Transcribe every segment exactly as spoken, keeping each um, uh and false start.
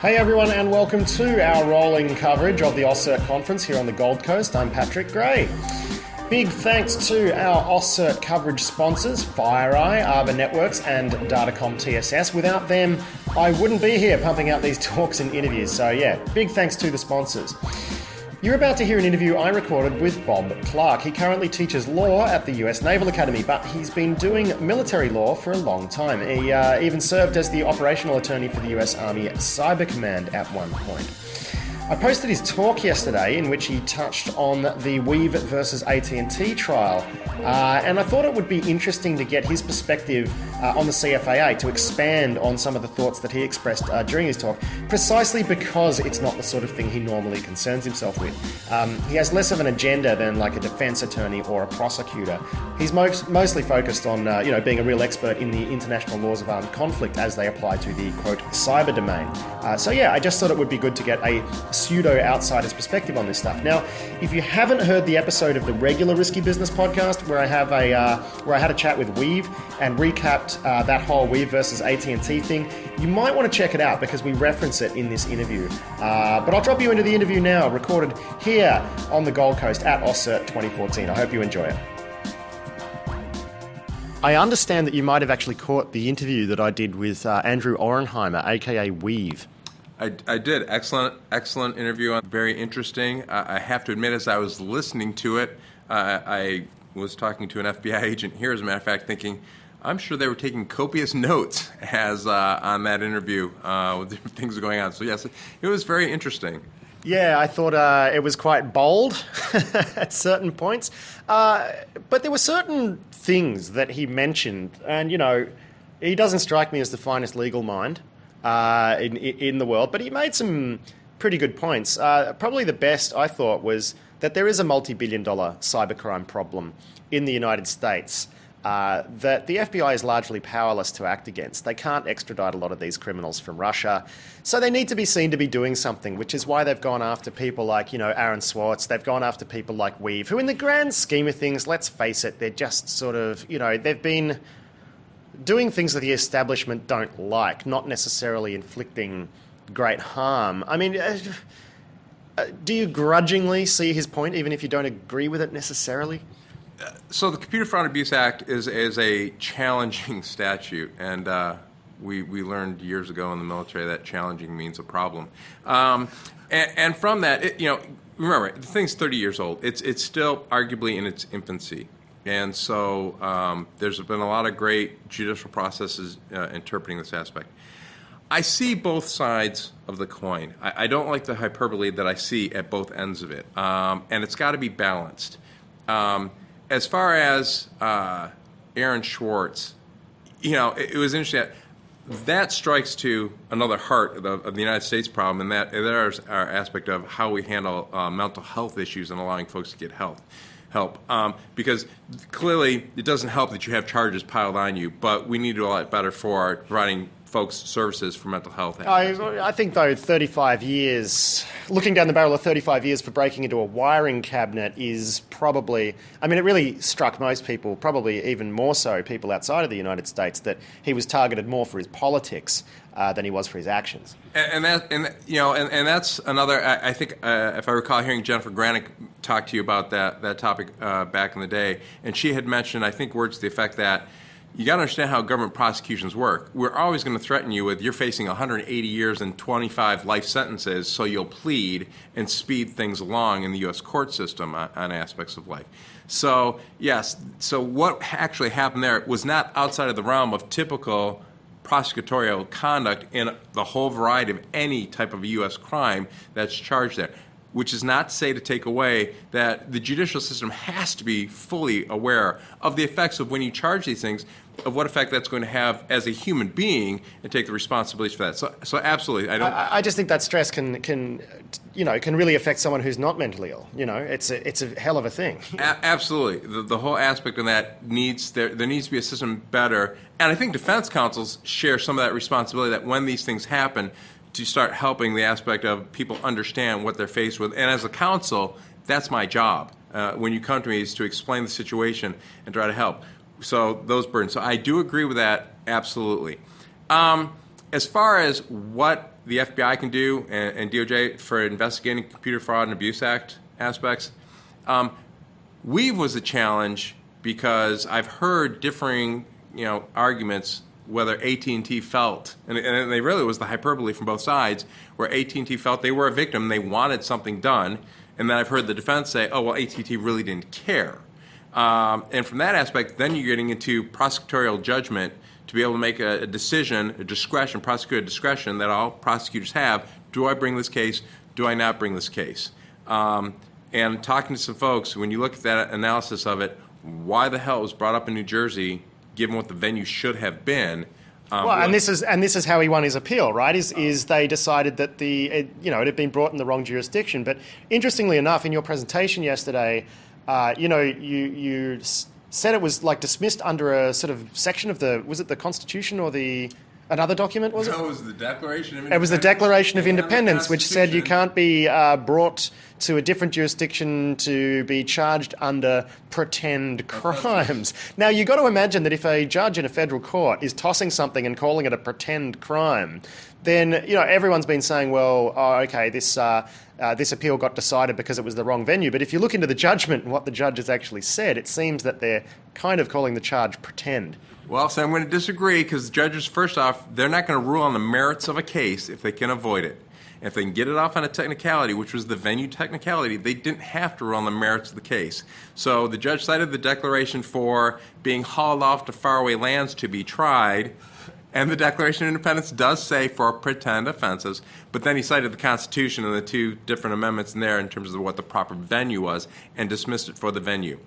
Hey everyone, and welcome to our rolling coverage of the OSCERT conference here on the Gold Coast. I'm Patrick Gray. Big thanks to our OSCERT coverage sponsors, FireEye, Arbor Networks and Datacom T S S. Without them, I wouldn't be here pumping out these talks and interviews. So yeah, big thanks to the sponsors. You're about to hear an interview I recorded with Bob Clark. He currently teaches law at the U S Naval Academy, but he's been doing military law for a long time. He uh, even served as the operational attorney for the U S Army Cyber Command at one point. I posted his talk yesterday in which he touched on the Weev versus A T and T trial, uh, and I thought it would be interesting to get his perspective uh, on the C F A A, to expand on some of the thoughts that he expressed uh, during his talk, precisely because it's not the sort of thing he normally concerns himself with. Um, he has less of an agenda than like a defense attorney or a prosecutor. He's most, mostly focused on uh, you know, being a real expert in the international laws of armed conflict as they apply to the, quote, cyber domain. Uh, so yeah, I just thought it would be good to get a pseudo-outsider's perspective on this stuff. Now, if you haven't heard the episode of the regular Risky Business podcast where I have a uh, where I had a chat with Weev and recapped uh, that whole Weev versus A T and T thing, you might want to check it out because we reference it in this interview. Uh, but I'll drop you into the interview now, recorded here on the Gold Coast at OSCERT twenty fourteen. I hope you enjoy it. I understand that you might have actually caught the interview that I did with uh, Andrew Auernheimer, aka Weev. I, I did. Excellent, excellent interview. Very interesting. Uh, I have to admit, as I was listening to it, uh, I was talking to an F B I agent here, as a matter of fact, thinking, I'm sure they were taking copious notes as uh, on that interview uh, with different things going on. So, yes, it was very interesting. Yeah, I thought uh, it was quite bold at certain points. Uh, but there were certain things that he mentioned. And, you know, he doesn't strike me as the finest legal mind Uh, in in the world, but he made some pretty good points. Uh, probably the best I thought was that there is a multi-billion-dollar cybercrime problem in the United States uh, that the F B I is largely powerless to act against. They can't extradite a lot of these criminals from Russia, so they need to be seen to be doing something, which is why they've gone after people like, you know, Aaron Swartz. They've gone after people like Weev, who in the grand scheme of things, let's face it, they're just sort of, you know, they've been doing things that the establishment don't like, not necessarily inflicting great harm. I mean, uh, uh, do you grudgingly see his point, even if you don't agree with it necessarily? Uh, so the Computer Fraud and Abuse Act is is a challenging statute, and uh, we, we learned years ago in the military that challenging means a problem. Um, and, and from that, it, you know, remember, the thing's thirty years old. It's, it's still arguably in its infancy. And so um, there's been a lot of great judicial processes uh, interpreting this aspect. I see both sides of the coin. I, I don't like the hyperbole that I see at both ends of it. Um, and it's got to be balanced. Um, as far as uh, Aaron Swartz, you know, it, it was interesting. That, that strikes to another heart of the, of the United States problem, and that there's our aspect of how we handle uh, mental health issues and allowing folks to get help. help. Um, because clearly it doesn't help that you have charges piled on you, but we need to do a lot better for providing folks services for mental health. I, I think, though, thirty-five years, looking down the barrel of thirty-five years for breaking into a wiring cabinet is probably, I mean, it really struck most people, probably even more so people outside of the United States, that he was targeted more for his politics uh, than he was for his actions. And, and that, and you know, and, and that's another, I, I think, uh, if I recall hearing Jennifer Granick talk to you about that, that topic uh, back in the day, and she had mentioned, I think, words to the effect that you got to understand how government prosecutions work. We're always going to threaten you with you're facing one hundred eighty years and twenty-five life sentences, so you'll plead and speed things along in the U S court system on, on aspects of life. So, yes, so what actually happened there was not outside of the realm of typical prosecutorial conduct in the whole variety of any type of U S crime that's charged there, which is not to say to take away that the judicial system has to be fully aware of the effects of when you charge these things, of what effect that's going to have as a human being, and take the responsibility for that. So, so absolutely, I don't. I, I just think that stress can, can, you know, can really affect someone who's not mentally ill. You know, it's a, it's a hell of a thing. a- absolutely, the, the whole aspect of that needs there. There needs to be a system better, and I think defense counsels share some of that responsibility. That when these things happen, to start helping the aspect of people understand what they're faced with. And as a counsel, that's my job uh, when you come to me, is to explain the situation and try to help. So those burdens. So I do agree with that, absolutely. Um, as far as what the F B I can do and, and D O J for investigating Computer Fraud and Abuse Act aspects. Um, Weev was a challenge because I've heard differing, you know, arguments whether A T and T felt, and, and they really was the hyperbole from both sides, where A T and T felt they were a victim, they wanted something done, and then I've heard the defense say, oh, well, A T and T really didn't care. Um, and from that aspect, then you're getting into prosecutorial judgment to be able to make a, a decision, a discretion, prosecutor discretion that all prosecutors have. Do I bring this case? Do I not bring this case? Um, and talking to some folks, when you look at that analysis of it, why the hell it was brought up in New Jersey, given what the venue should have been? Um, well, and this is and this is how he won his appeal, right? Is um, is they decided that the it, you know it had been brought in the wrong jurisdiction. But interestingly enough, in your presentation yesterday, uh, you know you you said it was like dismissed under a sort of section of the was it the Constitution or the another document was no, it? No, it was the Declaration of Independence. It was the Declaration of Independence, which said you can't be uh, brought to a different jurisdiction to be charged under pretend crimes. Now, you've got to imagine that if a judge in a federal court is tossing something and calling it a pretend crime, then, you know, everyone's been saying, well, oh, okay, this uh, uh, this appeal got decided because it was the wrong venue. But if you look into the judgment and what the judge has actually said, it seems that they're kind of calling the charge pretend. Well, so I'm going to disagree because judges, first off, they're not going to rule on the merits of a case if they can avoid it. If they can get it off on a technicality, which was the venue technicality, they didn't have to rule on the merits of the case. So the judge cited the declaration for being hauled off to faraway lands to be tried, and the Declaration of Independence does say for pretend offenses, but then he cited the Constitution and the two different amendments in there in terms of what the proper venue was and dismissed it for the venue.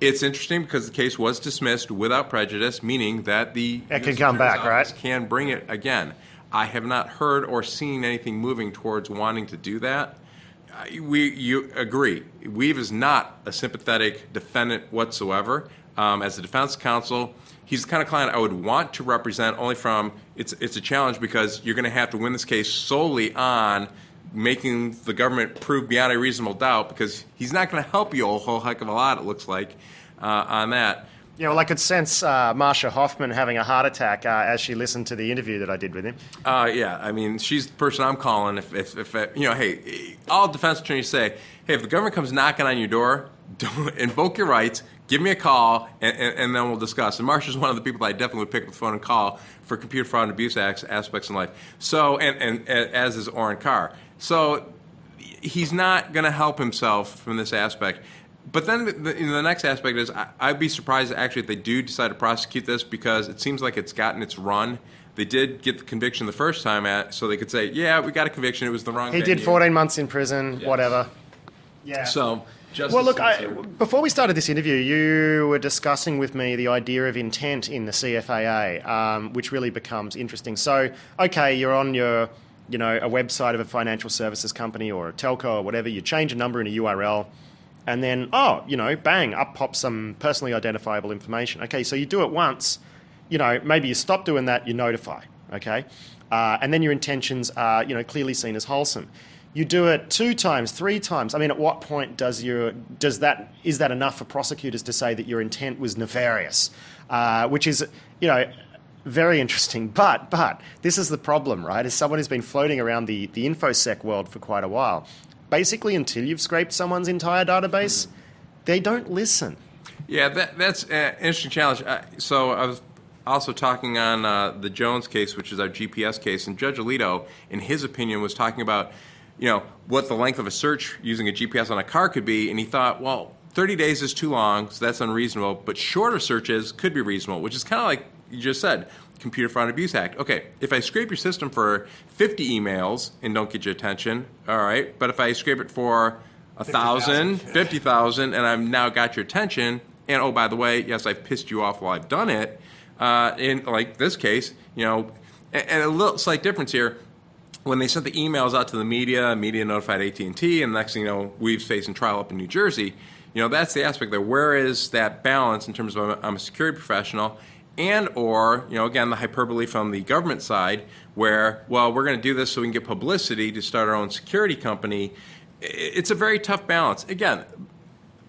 It's interesting because the case was dismissed without prejudice, meaning that the it can come back, right? Can bring it again. I have not heard or seen anything moving towards wanting to do that. Uh, we, you agree. Weev is not a sympathetic defendant whatsoever. Um, as a defense counsel, he's the kind of client I would want to represent only from it's, it's a challenge because you're going to have to win this case solely on making the government prove beyond a reasonable doubt because he's not going to help you a whole heck of a lot, it looks like, uh, on that. Yeah, well, I could sense uh, Marcia Hoffman having a heart attack uh, as she listened to the interview that I did with him. Uh, yeah, I mean, she's the person I'm calling. If, if, if uh, you know, hey, all defense attorneys say, hey, if the government comes knocking on your door, don't invoke your rights, give me a call, and, and, and then we'll discuss. And Marcia's one of the people that I definitely would pick up the phone and call for computer fraud and abuse acts, aspects in life. So, and, and, and as is Orin Kerr. So he's not going to help himself from this aspect. But then the, the, you know, the next aspect is I, I'd be surprised actually if they do decide to prosecute this because it seems like it's gotten its run. They did get the conviction the first time at, so they could say, yeah, we got a conviction. It was the wrong thing. He venue. Did fourteen months in prison, yes. Whatever. Yeah. So, just well, look, I, before we started this interview, you were discussing with me the idea of intent in the C F A A, um, which really becomes interesting. So, okay, you're on your, you know, a website of a financial services company or a telco or whatever. You change a number in a U R L. And then, oh, you know, bang, up pops some personally identifiable information. Okay, so you do it once, you know, maybe you stop doing that, you notify, okay? Uh, and then your intentions are, you know, clearly seen as wholesome. You do it two times, three times. I mean, at what point does your, does that, is that enough for prosecutors to say that your intent was nefarious? Uh, which is, you know, very interesting. But, but, this is the problem, right? As someone who's been floating around the, the InfoSec world for quite a while, basically, until you've scraped someone's entire database, mm-hmm. they don't listen. Yeah, that, that's an interesting challenge. Uh, so I was also talking on uh, the Jones case, which is our G P S case, and Judge Alito, in his opinion, was talking about, you know, what the length of a search using a G P S on a car could be, and he thought, well, thirty days is too long, so that's unreasonable, but shorter searches could be reasonable, which is kind of like you just said, Computer Fraud and Abuse Act. Okay, if I scrape your system for fifty emails and don't get your attention, all right, but if I scrape it for one thousand, fifty thousand, and I've now got your attention, and oh, by the way, yes, I've pissed you off while I've done it, uh, in like this case, you know, and, and a little slight difference here. When they sent the emails out to the media, media notified A T and T, and the next thing you know, we've facing trial up in New Jersey, you know, that's the aspect there. Where is that balance in terms of I'm a security professional? And or, you know, again, the hyperbole from the government side where, well, we're going to do this so we can get publicity to start our own security company. It's a very tough balance. Again,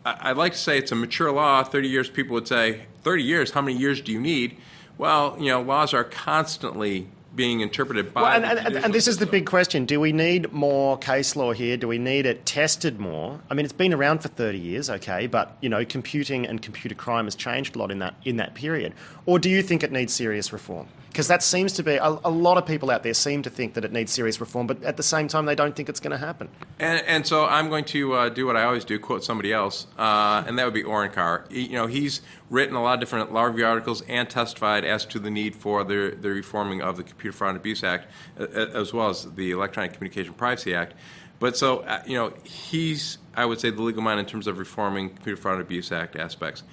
I'd like to say it's a mature law. thirty years, people would say, thirty years, how many years do you need? Well, you know, laws are constantly being interpreted by. Well, and, the and, and this system. Is the big question. Do we need more case law here? Do we need it tested more? I mean, it's been around for thirty years, okay, but, you know, computing and computer crime has changed a lot in that in that period. Or do you think it needs serious reform? Because that seems to be, a, a lot of people out there seem to think that it needs serious reform, but at the same time, they don't think it's going to happen. And, and so I'm going to uh, do what I always do, quote somebody else, uh, and that would be Orin Kerr. He, you know, he's written a lot of different law review articles and testified as to the need for the, the reforming of the Computer Fraud and Abuse Act, uh, as well as the Electronic Communication Privacy Act. But so, uh, you know, he's, I would say, the legal mind in terms of reforming Computer Fraud and Abuse Act aspects.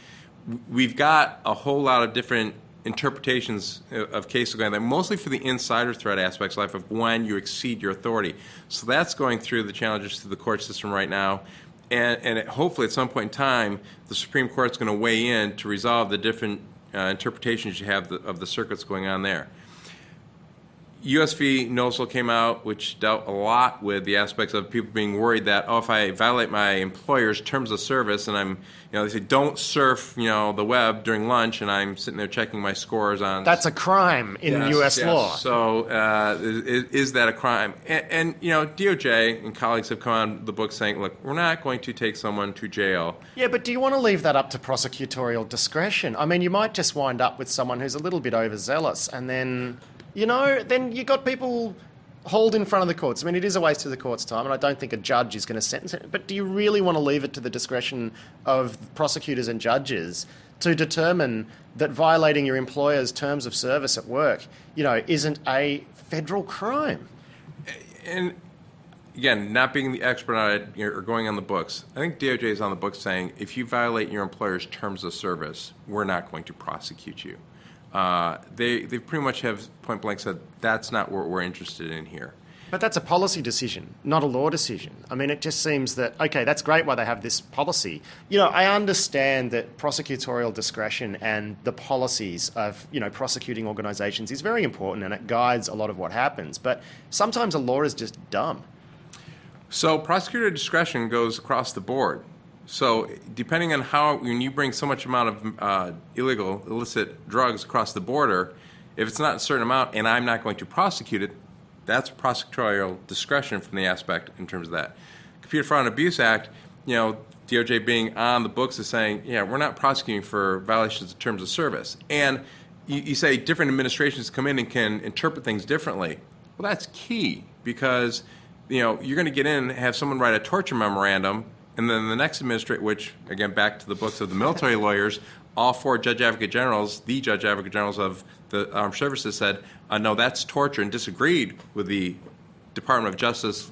We've got a whole lot of different interpretations of case law, mostly for the insider threat aspects of life of when you exceed your authority. So that's going through the challenges to the court system right now. And, and it, hopefully at some point in time, the Supreme Court's going to weigh in to resolve the different uh, interpretations you have the, of the circuits going on there. U S V. Nosal came out, which dealt a lot with the aspects of people being worried that, oh, if I violate my employer's terms of service and I'm, you know, they say don't surf, you know, the web during lunch, and I'm sitting there checking my scores on. That's a crime in yes, U S yes. law. So uh, is, is that a crime? And, and, you know, D O J and colleagues have come on the book saying, look, we're not going to take someone to jail. Yeah, but do you want to leave that up to prosecutorial discretion? I mean, you might just wind up with someone who's a little bit overzealous and then... You know, then you got people hauled in front of the courts. I mean, it is a waste of the court's time, and I don't think a judge is going to sentence it. But do you really want to leave it to the discretion of prosecutors and judges to determine that violating your employer's terms of service at work, you know, isn't a federal crime? And again, not being the expert on it or going on the books, I think D O J is on the books saying if you violate your employer's terms of service, we're not going to prosecute you. Uh, they they pretty much have point blank said that's not what we're interested in here. But that's a policy decision, not a law decision. I mean, it just seems that, okay, that's great why they have this policy. You know, I understand that prosecutorial discretion and the policies of, you know, prosecuting organizations is very important and it guides a lot of what happens. But sometimes a law is just dumb. So prosecutor discretion goes across the board. So depending on how, when you bring so much amount of uh, illegal, illicit drugs across the border, if it's not a certain amount and I'm not going to prosecute it, that's prosecutorial discretion from the aspect in terms of that. Computer Fraud and Abuse Act, you know, D O J being on the books is saying, yeah, we're not prosecuting for violations of terms of service. And you, you say different administrations come in and can interpret things differently. Well, that's key because, you know, you're going to get in and have someone write a torture memorandum. And then the next administration, which, again, back to the books of the military lawyers, all four Judge Advocate Generals, the Judge Advocate Generals of the Armed Services said, uh, no, that's torture, and disagreed with the Department of Justice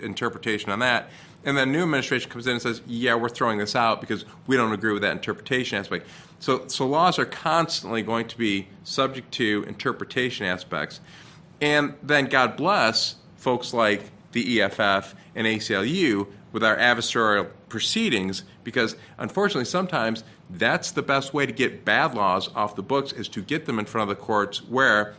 interpretation on that. And then the new administration comes in and says, yeah, we're throwing this out because we don't agree with that interpretation aspect. So, so laws are constantly going to be subject to interpretation aspects. And then, God bless, folks like the E F F and A C L U with our adversarial proceedings, because unfortunately sometimes that's the best way to get bad laws off the books is to get them in front of the courts where,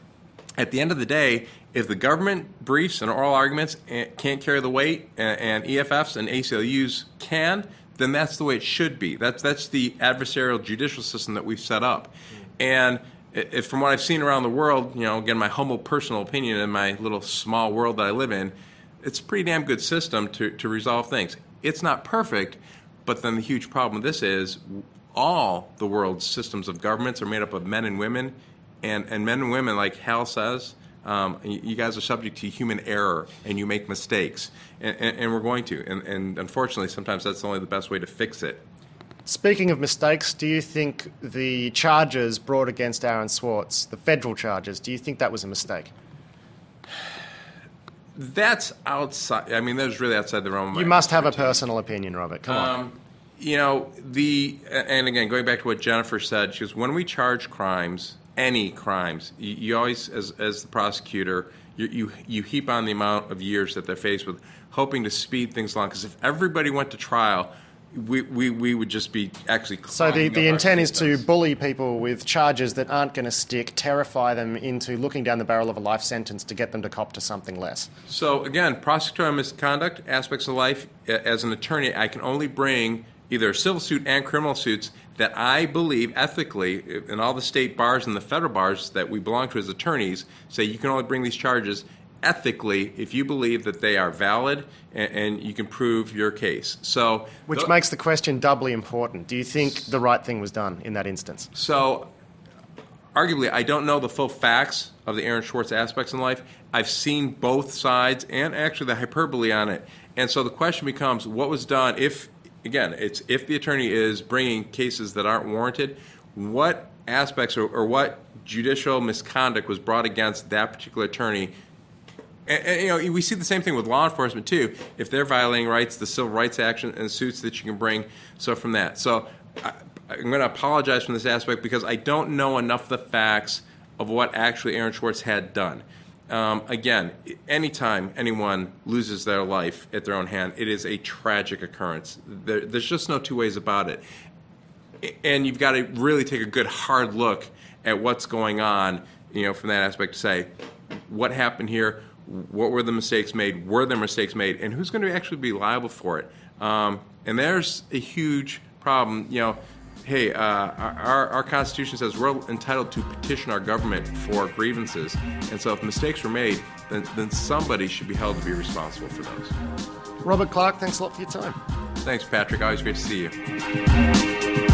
at the end of the day, if the government briefs and oral arguments can't carry the weight and E F Fs and A C L Us can, then that's the way it should be. That's, that's the adversarial judicial system that we've set up. And if, from what I've seen around the world, you know, again, my humble personal opinion in my little small world that I live in, it's a pretty damn good system to, to resolve things. It's not perfect, but then the huge problem with this is all the world's systems of governments are made up of men and women, and, and men and women, like Hal says, um, you guys are subject to human error, and you make mistakes, and, and, and we're going to. And, and unfortunately, sometimes that's only the best way to fix it. Speaking of mistakes, do you think the charges brought against Aaron Swartz, the federal charges, do you think that was a mistake? That's outside. I mean, that was really outside the realm of my. You must have a personal opinion, Robert. Come um, on. You know, the, and again, going back to what Jennifer said, she goes, when we charge crimes, any crimes, you, you always, as as the prosecutor, you, you you heap on the amount of years that they're faced with, hoping to speed things along. Because if everybody went to trial, we we, we would just be actually. So the, the intent is to bully people with charges that aren't going to stick, terrify them into looking down the barrel of a life sentence to get them to cop to something less. So again, prosecutorial misconduct, aspects of life, as an attorney, I can only bring either civil suit and criminal suits that I believe ethically, and all the state bars and the federal bars that we belong to as attorneys say you can only bring these charges ethically if you believe that they are valid and, and you can prove your case. So, which th- makes the question doubly important. Do you think the right thing was done in that instance? So, arguably, I don't know the full facts of the Aaron Swartz aspects in life. I've seen both sides and actually the hyperbole on it. And so the question becomes, what was done if, again, it's if the attorney is bringing cases that aren't warranted, what aspects or, or what judicial misconduct was brought against that particular attorney? And, and, you know, we see the same thing with law enforcement, too. If they're violating rights, the civil rights action and suits that you can bring, so from that. So I, I'm going to apologize from this aspect because I don't know enough of the facts of what actually Aaron Swartz had done. Um, again, anytime anyone loses their life at their own hand, it is a tragic occurrence. There, there's just no two ways about it. And you've got to really take a good hard look at what's going on, you know, from that aspect to say, what happened here? What were the mistakes made? Were there mistakes made? And who's going to actually be liable for it? Um, and there's a huge problem, you know. Hey, uh, our, our Constitution says we're entitled to petition our government for grievances. And so if mistakes were made, then, then somebody should be held to be responsible for those. Robert Clark, thanks a lot for your time. Thanks, Patrick. Always great to see you.